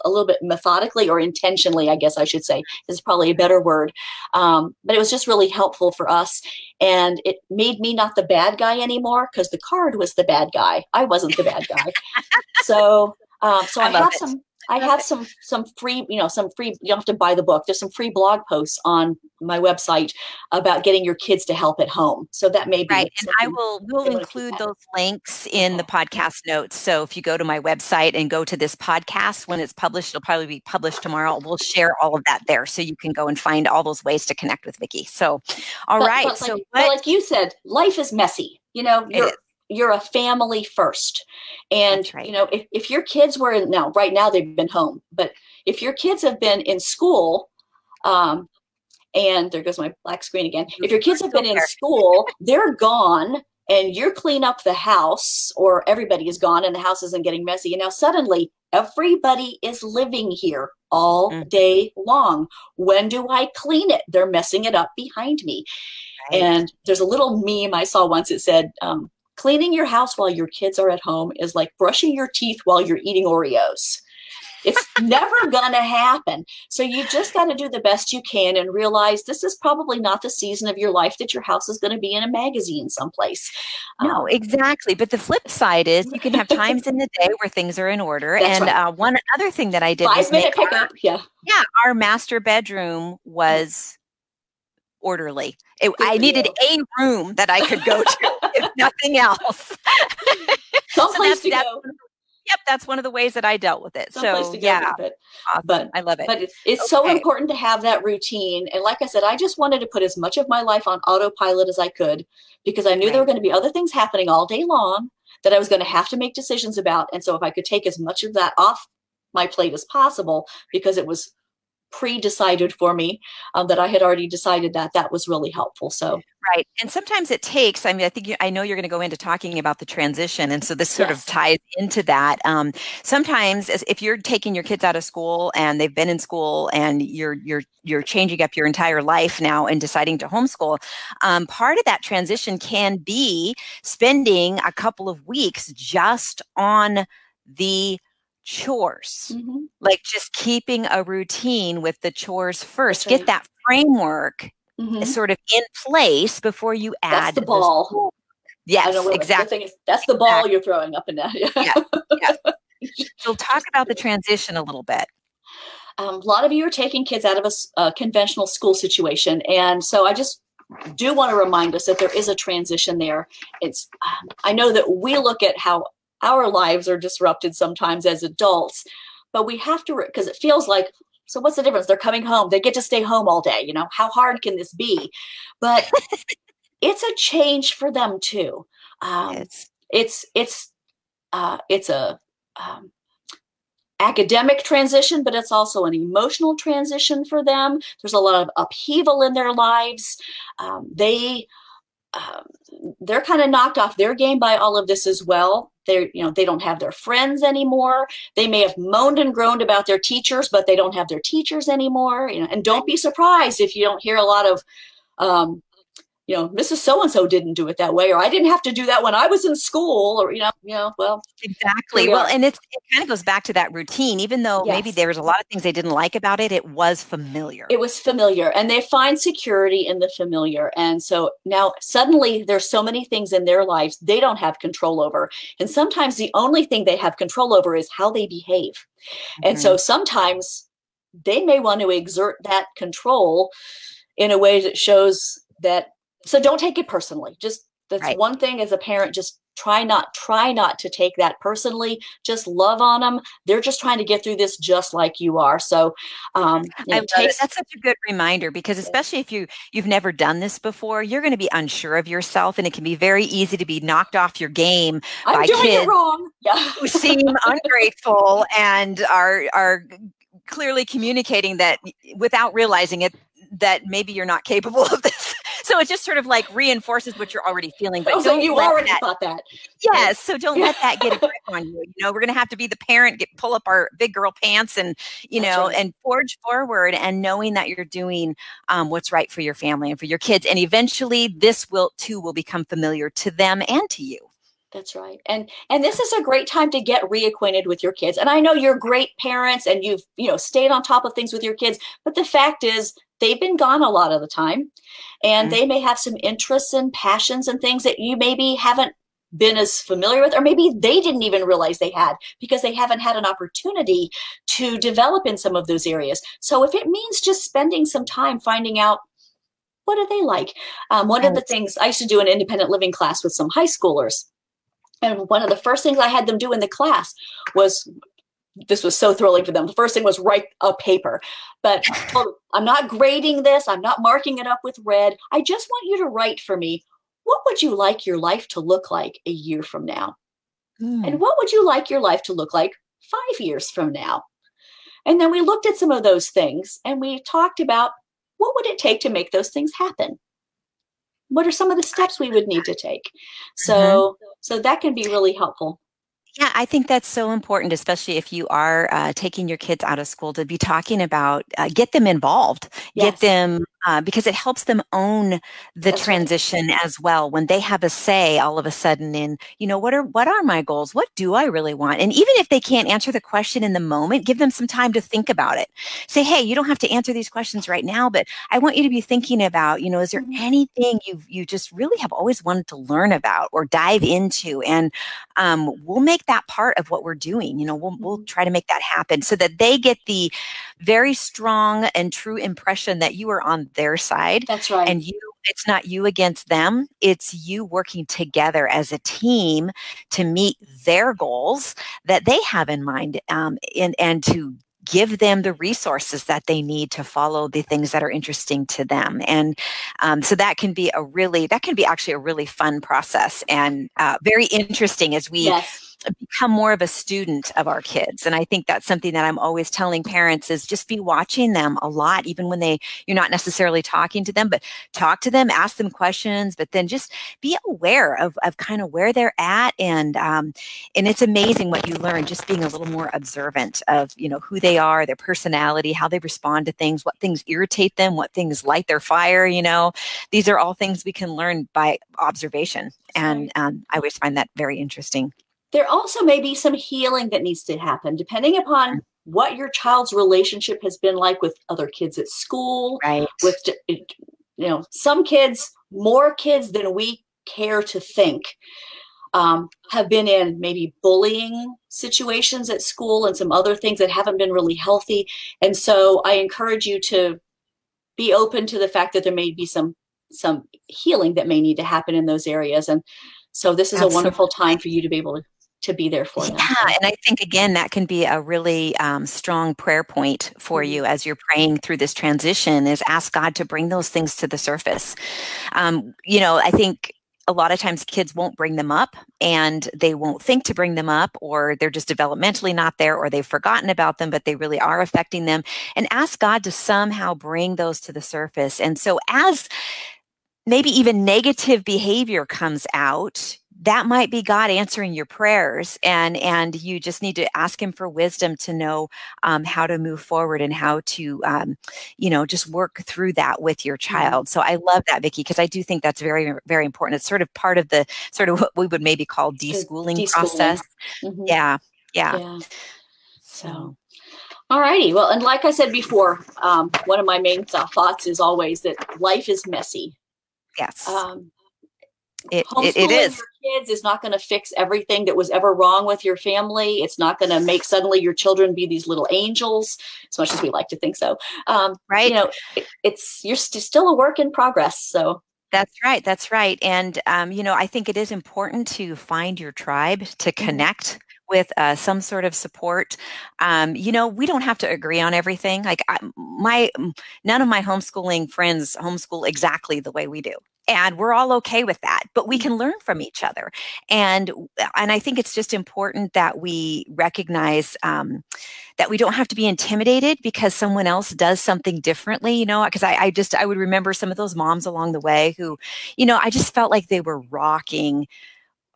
little bit methodically, or intentionally, I guess I should say, is probably a better word. But it was just really helpful for us. And it made me not the bad guy anymore, because the card was the bad guy. I wasn't the bad guy. So I have some free, you don't have to buy the book. There's some free blog posts on my website about getting your kids to help at home. So that may be right. And we'll include those links in the podcast notes. So if you go to my website and go to this podcast, when it's published, it'll probably be published tomorrow. We'll share all of that there. So you can go and find all those ways to connect with Vicki. So, all right. Like you said, life is messy, You're a family first. And, right. If your kids were right now they've been home, but if your kids have been in school, and there goes my black screen again. If your kids have been in school, they're gone and you clean up the house, or everybody is gone and the house isn't getting messy. And now suddenly everybody is living here all day long. When do I clean it? They're messing it up behind me. Right. And there's a little meme I saw once. It said, cleaning your house while your kids are at home is like brushing your teeth while you're eating Oreos. It's never going to happen. So you just got to do the best you can and realize this is probably not the season of your life that your house is going to be in a magazine someplace. No, exactly. But the flip side is you can have times in the day where things are in order. And right. One other thing that I did was 5-minute pickup. Yeah. Our master bedroom was orderly. I needed a room that I could go to, if nothing else. Someplace to go. Yep, that's one of the ways that I dealt with it. Awesome. But I love it. But it's so important to have that routine. And like I said, I just wanted to put as much of my life on autopilot as I could, because I knew there were going to be other things happening all day long that I was going to have to make decisions about. And so if I could take as much of that off my plate as possible, because it was pre-decided for me, that I had already decided that was really helpful. So, right. And sometimes it takes, I know you're going to go into talking about the transition. And so this sort of ties into that. Sometimes if you're taking your kids out of school and they've been in school and you're changing up your entire life now and deciding to homeschool, part of that transition can be spending a couple of weeks just on the chores, like just keeping a routine with the chores first. Get that framework sort of in place before you add. That's the ball. Yes, exactly. That's the ball you're throwing up and down. So talk about the transition a little bit. A lot of you are taking kids out of a conventional school situation, and so I just do want to remind us that there is a transition there. It's I know that we look at how our lives are disrupted sometimes as adults, but we have to, because it feels like, so what's the difference? They're coming home. They get to stay home all day. How hard can this be? But it's a change for them too. It's a academic transition, but it's also an emotional transition for them. There's a lot of upheaval in their lives. They're kind of knocked off their game by all of this as well. They don't have their friends anymore. They may have moaned and groaned about their teachers, but they don't have their teachers anymore. And don't be surprised if you don't hear a lot of, Mrs. So-and-so didn't do it that way, or I didn't have to do that when I was in school, or, well. Exactly. Well, and it kind of goes back to that routine, even though maybe there was a lot of things they didn't like about it. It was familiar. And they find security in the familiar. And so now suddenly there's so many things in their lives they don't have control over. And sometimes the only thing they have control over is how they behave. And so sometimes they may want to exert that control in a way that shows that. So don't take it personally. Just that's one thing as a parent, just try not to take that personally. Just love on them. They're just trying to get through this just like you are. So that's such a good reminder, because especially if you've never done this before, you're going to be unsure of yourself, and it can be very easy to be knocked off your game by kids who seem ungrateful and are clearly communicating that without realizing it, that maybe you're not capable of this. So So it just sort of like reinforces what you're already feeling. But you already thought that. Yes. So don't let that get a grip on you. You know, we're going to have to be the parent, pull up our big girl pants and, and forge forward and knowing that you're doing what's right for your family and for your kids. And eventually this will become familiar to them and to you. That's right. And this is a great time to get reacquainted with your kids. And I know you're great parents and you've, stayed on top of things with your kids, but the fact is they've been gone a lot of the time and they may have some interests and passions and things that you maybe haven't been as familiar with, or maybe they didn't even realize they had because they haven't had an opportunity to develop in some of those areas. So if it means just spending some time finding out, what are they like? One of the things I used to do an independent living class with some high schoolers. And one of the first things I had them do in the class was, this was so thrilling for them. The first thing was write a paper. But I'm not grading this. I'm not marking it up with red. I just want you to write for me, what would you like your life to look like a year from now? And what would you like your life to look like 5 years from now? And then we looked at some of those things and we talked about what would it take to make those things happen? What are some of the steps we would need to take? So that can be really helpful. Yeah, I think that's so important, especially if you are taking your kids out of school, to be talking about, get them involved, get them, because it helps them own the transition as well. When they have a say all of a sudden in, what are my goals? What do I really want? And even if they can't answer the question in the moment, give them some time to think about it. Say, hey, you don't have to answer these questions right now, but I want you to be thinking about, is there anything you just really have always wanted to learn about or dive into? And we'll make that part of what we're doing. We'll try to make that happen so that they get the very strong and true impression that you are on their side. That's right. And it's not you against them. It's you working together as a team to meet their goals that they have in mind, and to give them the resources that they need to follow the things that are interesting to them. And so that can be a really fun process and very interesting as we become more of a student of our kids. And I think that's something that I'm always telling parents is just be watching them a lot, even when you're not necessarily talking to them, but talk to them, ask them questions, but then just be aware of kind of where they're at. And it's amazing what you learn just being a little more observant of, who they are, their personality, how they respond to things, what things irritate them, what things light their fire. These are all things we can learn by observation. And I always find that very interesting. There also may be some healing that needs to happen, depending upon what your child's relationship has been like with other kids at school, with, some kids, more kids than we care to think, have been in maybe bullying situations at school and some other things that haven't been really healthy. And so I encourage you to be open to the fact that there may be some healing that may need to happen in those areas. And so this is a wonderful time for you to be able to be there for them. Yeah, and I think, again, that can be a really strong prayer point for you as you're praying through this transition is ask God to bring those things to the surface. I think a lot of times kids won't bring them up and they won't think to bring them up, or they're just developmentally not there, or they've forgotten about them, but they really are affecting them. And ask God to somehow bring those to the surface. And so as maybe even negative behavior comes out, that might be God answering your prayers, and you just need to ask him for wisdom to know how to move forward and how to, just work through that with your child. So I love that, Vicki, because I do think that's very, very important. It's sort of part of the sort of what we would maybe call deschooling process. Yeah. So. All righty. Well, and like I said before, one of my main thoughts is always that life is messy. Yes. Homeschooling your kids is not going to fix everything that was ever wrong with your family. It's not going to make suddenly your children be these little angels, as much as we like to think so. Right. You're still a work in progress. So. That's right. That's right. And, I think it is important to find your tribe, to connect with some sort of support. You know, we don't have to agree on everything. Like none of my homeschooling friends homeschool exactly the way we do. And we're all okay with that, but we can learn from each other. And I think it's just important that we recognize that we don't have to be intimidated because someone else does something differently, you know, because I would remember some of those moms along the way who, you know, I just felt like they were rocking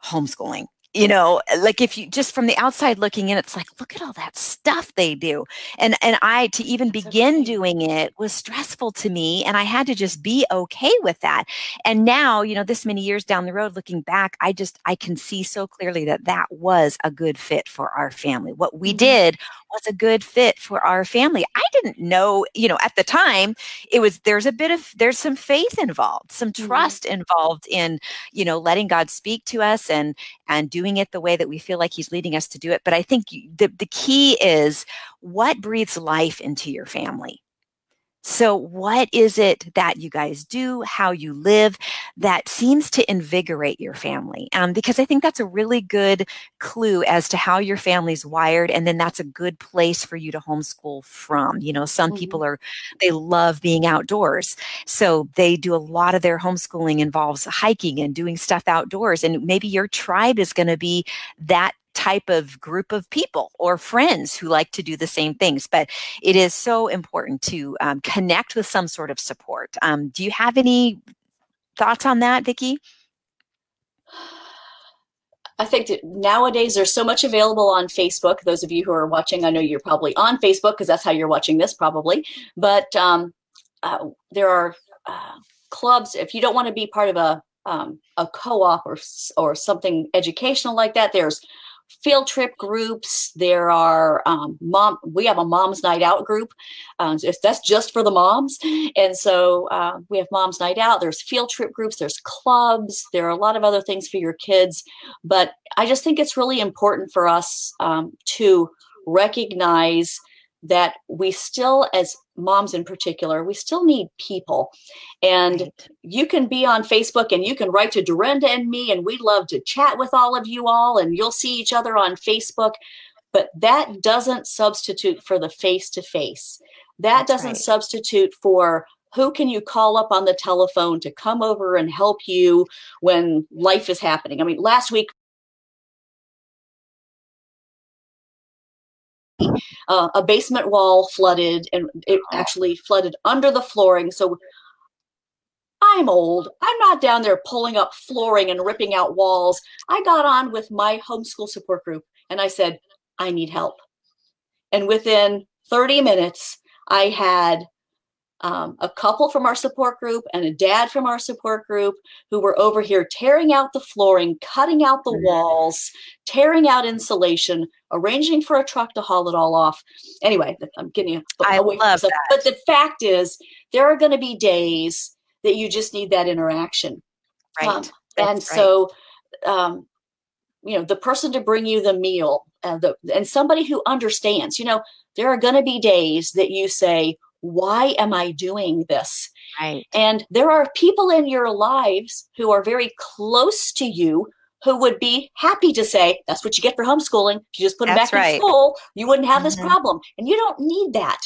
homeschooling. You know, like if you just from the outside looking in, it's like, look at all that stuff they do. And I, to even begin doing it was stressful to me. And I had to just be okay with that. And now, you know, this many years down the road, looking back, I can see so clearly that was a good fit for our family. What we did was a good fit for our family. I didn't know, you know, at the time it was, there's some faith involved, some trust involved in, you know, letting God speak to us and doing it the way that we feel like he's leading us to do it. But I think the key is what breathes life into your family. So what is it that you guys do, how you live, that seems to invigorate your family? Because I think that's a really good clue as to how your family's wired. And then that's a good place for you to homeschool from. You know, some people they love being outdoors. So they do a lot of their homeschooling involves hiking and doing stuff outdoors. And maybe your tribe is going to be that type of group of people or friends who like to do the same things. But it is so important to connect with some sort of support. Do you have any thoughts on that, Vicki? I think that nowadays there's so much available on Facebook. Those of you who are watching, I know you're probably on Facebook because that's how you're watching this probably. But there are clubs. If you don't want to be part of a co-op or something educational like that, there's field trip groups. There are we have a mom's night out group. That's just for the moms. And so we have mom's night out. There's field trip groups. There's clubs. There are a lot of other things for your kids. But I just think it's really important for us to recognize that we still, as moms in particular, we still need people. And you can be on Facebook and you can write to Durenda and me, and we love to chat with all of you all, and you'll see each other on Facebook. But that doesn't substitute for the face-to-face. That doesn't substitute for who can you call up on the telephone to come over and help you when life is happening. I mean, last week, a basement wall flooded, and it actually flooded under the flooring. So I'm old. I'm not down there pulling up flooring and ripping out walls. I got on with my homeschool support group and I said, I need help. And within 30 minutes, I had a couple from our support group and a dad from our support group who were over here tearing out the flooring, cutting out the walls, tearing out insulation, arranging for a truck to haul it all off. Anyway, I'm getting you. I love that. But the fact is, there are going to be days that you just need that interaction. Right. So, you know, the person to bring you the meal and somebody who understands, you know, there are going to be days that you say, why am I doing this? Right. And there are people in your lives who are very close to you who would be happy to say, that's what you get for homeschooling. If you just put them back in school, you wouldn't have this problem. And you don't need that.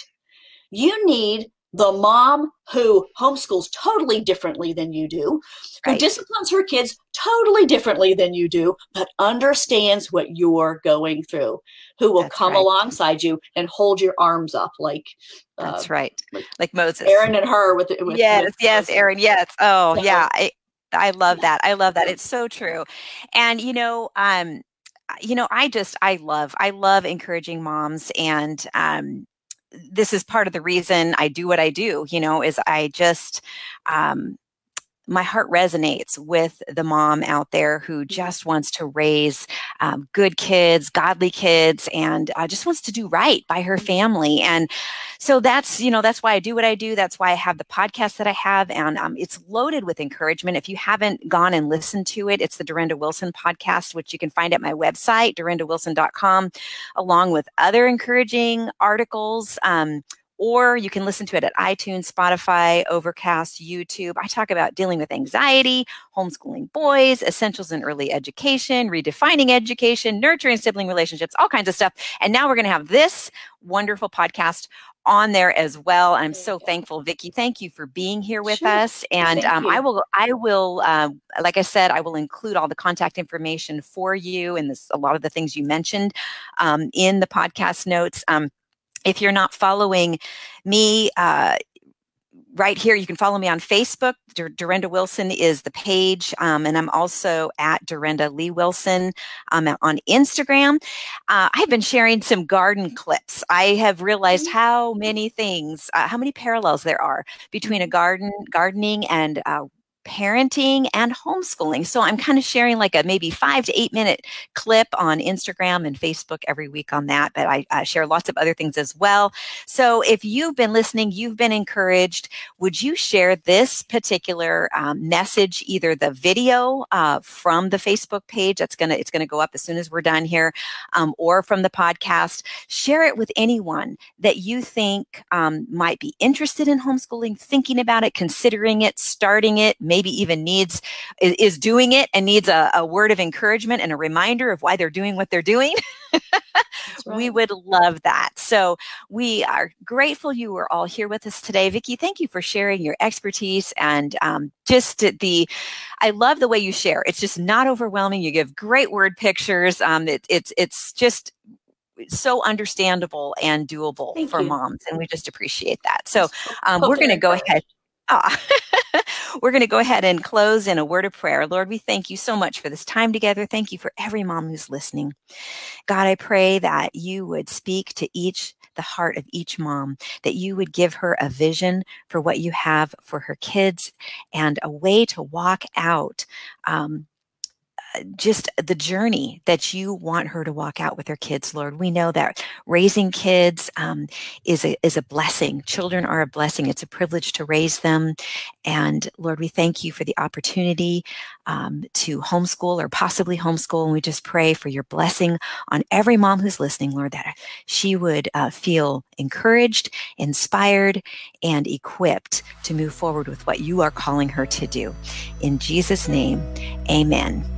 You need the mom who homeschools totally differently than you do, who disciplines her kids totally differently than you do, but understands what you're going through, who will come alongside you and hold your arms up like like Moses. Aaron and her with yes, Aaron, yes. Oh, yeah. I love that. I love that. It's so true. And, you know, I love encouraging moms, and this is part of the reason I do what I do, you know, is I just, my heart resonates with the mom out there who just wants to raise good kids, godly kids, and just wants to do right by her family. And so that's, you know, that's why I do what I do. That's why I have the podcast that I have. And it's loaded with encouragement. If you haven't gone and listened to it, it's the Durenda Wilson podcast, which you can find at my website, durendawilson.com, along with other encouraging articles, or you can listen to it at iTunes, Spotify, Overcast, YouTube. I talk about dealing with anxiety, homeschooling boys, essentials in early education, redefining education, nurturing sibling relationships, all kinds of stuff. And now we're going to have this wonderful podcast on there as well. I'm so thankful, Vicki. Thank you for being here with us. And I will, like I said, I will include all the contact information for you and a lot of the things you mentioned in the podcast notes. If you're not following me, right here, you can follow me on Facebook. Durenda Wilson is the page. And I'm also at Durenda Lee Wilson on Instagram. I've been sharing some garden clips. I have realized how many things, how many parallels there are between a gardening and parenting and homeschooling. So I'm kind of sharing like a maybe 5 to 8 minute clip on Instagram and Facebook every week on that, but I share lots of other things as well. So if you've been listening, you've been encouraged, would you share this particular message, either the video from the Facebook page it's gonna go up as soon as we're done here, or from the podcast? Share it with anyone that you think might be interested in homeschooling, thinking about it, considering it, starting it, maybe even is doing it and needs a word of encouragement and a reminder of why they're doing what they're doing. Right. We would love that. So we are grateful you were all here with us today. Vicki, thank you for sharing your expertise and I love the way you share. It's just not overwhelming. You give great word pictures. It's just so understandable and doable for moms, and we just appreciate that. So we're going to go ahead. We're going to go ahead and close in a word of prayer. Lord, we thank you so much for this time together. Thank you for every mom who's listening. God, I pray that you would speak to the heart of each mom, that you would give her a vision for what you have for her kids and a way to walk out just the journey that you want her to walk out with her kids, Lord. We know that raising kids is a blessing. Children are a blessing. It's a privilege to raise them. And Lord, we thank you for the opportunity to homeschool or possibly homeschool. And we just pray for your blessing on every mom who's listening, Lord, that she would feel encouraged, inspired, and equipped to move forward with what you are calling her to do. In Jesus' name, amen.